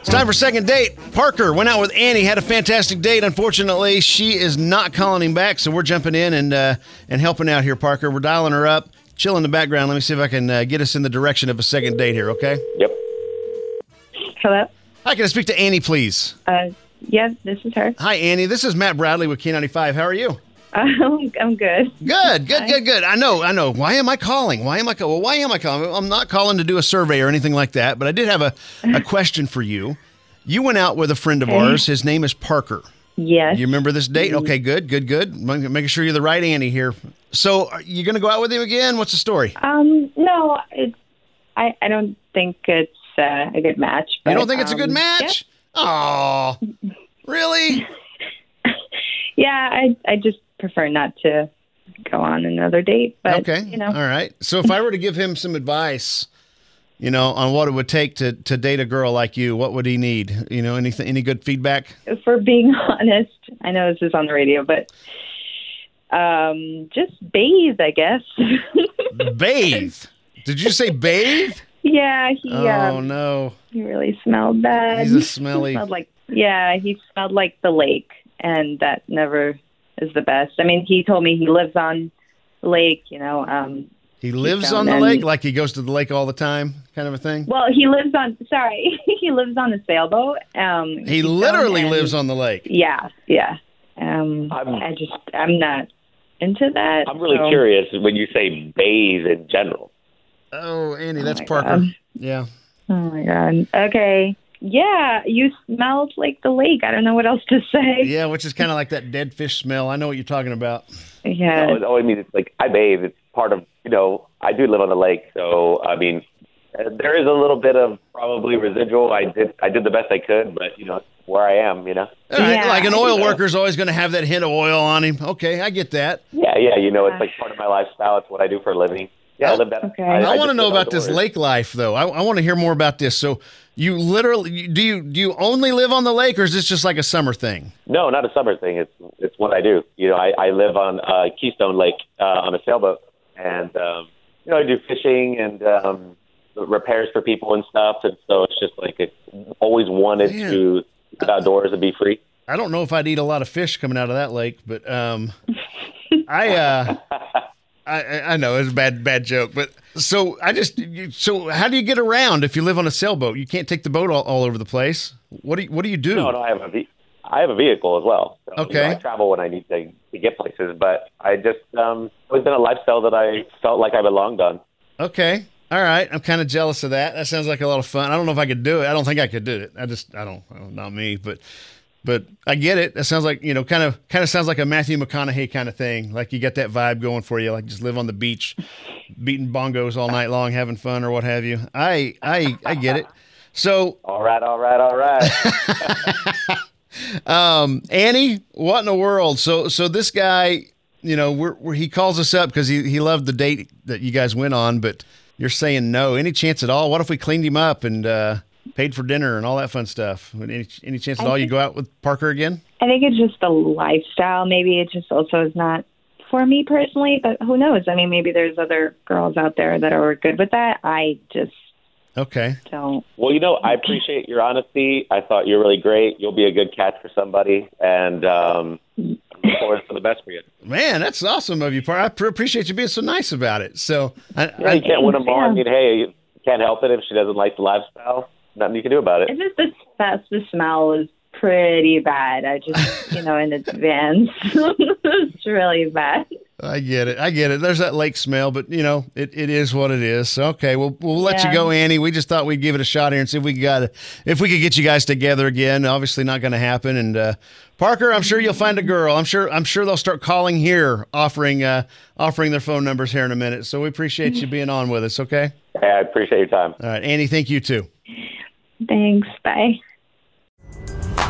It's time for second date. Parker went out with Annie, had a fantastic date. Unfortunately, she is not calling him back, so we're jumping in and helping out here, Parker. We're dialing her up. Chill in the background. Let me see if I can get us in the direction of a second date here, okay? Yep. Hello? Hi, can I speak to Annie, please? Yeah, this is her. Hi, Annie. This is Matt Bradley with K95. How are you? I'm good. Good. I know. Why am I calling? I'm not calling to do a survey or anything like that, but I did have a question for you. You went out with a friend of ours. His name is Parker. Yes. You remember this date? Okay, good. Making sure you're the right Annie here. So are you going to go out with him again? What's the story? No, I don't think it's a good match. But, you don't think it's a good match? Yeah. Oh, really? Yeah, I just prefer not to go on another date, but okay. You know. All right. So if I were to give him some advice, you know, on what it would take to date a girl like you, what would he need? You know, any good feedback? If we're being honest, I know this is on the radio, but just bathe, I guess. Bathe? Did you say bathe? Yeah. Oh, no. He really smelled bad. He's a smelly. He smelled like the lake. And that never is the best. I mean, he told me he lives on the lake, you know. He lives on the lake? Like he goes to the lake all the time kind of a thing? Well, he lives on a sailboat. He literally lives on the lake. Yeah. I'm not into that. I'm really curious when you say bathe in general. Oh, Annie, that's Parker. God. Yeah. Oh, my God. Okay. Yeah, you smelled like the lake. I don't know what else to say. Yeah, which is kind of like that dead fish smell. I know what you're talking about. Yeah. No, I mean, it's like I bathe. It's part of, you know, I do live on the lake. So, I mean, there is a little bit of probably residual. I did the best I could, but, you know, where I am, you know. All right, yeah. Like an oil worker's always going to have that hint of oil on him. Okay, I get that. Yeah, you know, it's like part of my lifestyle. It's what I do for a living. Yeah, I live that. Okay. I want to know about this lake life, though. I want to hear more about this. So, you literally do you only live on the lake, or is this just like a summer thing? No, not a summer thing. It's what I do. You know, I live on Keystone Lake on a sailboat, and you know, I do fishing and repairs for people and stuff. And so it's just like I always wanted to get outdoors and be free. I don't know if I'd eat a lot of fish coming out of that lake, but I know it's a bad joke, but so how do you get around if you live on a sailboat? You can't take the boat all over the place. What do you do? No, I have a vehicle as well. So, okay, you know, I travel when I need to get places, but I just it's been a lifestyle that I felt like I belonged on. Okay, all right, I'm kind of jealous of that. That sounds like a lot of fun. I don't know if I could do it. I don't think I could do it. I don't, not me, but. But I get it. That sounds like, you know, kind of sounds like a Matthew McConaughey kind of thing. Like you got that vibe going for you, like just live on the beach, beating bongos all night long, having fun or what have you. I get it. So all right. Annie, what in the world? So this guy, you know, he calls us up because he loved the date that you guys went on, but you're saying no. Any chance at all? What if we cleaned him up and paid for dinner and all that fun stuff? Any chance at all you go out with Parker again? I think it's just the lifestyle. Maybe it just also is not for me personally, but who knows? I mean, maybe there's other girls out there that are good with that. I just don't. Well, you know, I appreciate your honesty. I thought you're really great. You'll be a good catch for somebody, and I'm looking forward to the best for you. Man, that's awesome of you, Parker. I appreciate you being so nice about it. So you can't win them all. I mean, hey, you can't help it if she doesn't like the lifestyle. Nothing you can do about it. It's just the smell is pretty bad. I just, you know, in advance, it's really bad. I get it. There's that lake smell, but you know, it is what it is. Okay, we'll let you go, Annie. We just thought we'd give it a shot here and see if we could get you guys together again. Obviously, not going to happen. And Parker, I'm sure you'll find a girl. I'm sure they'll start calling here, offering their phone numbers here in a minute. So we appreciate you being on with us. Okay. Yeah, I appreciate your time. All right, Annie. Thank you too. Thanks. Bye.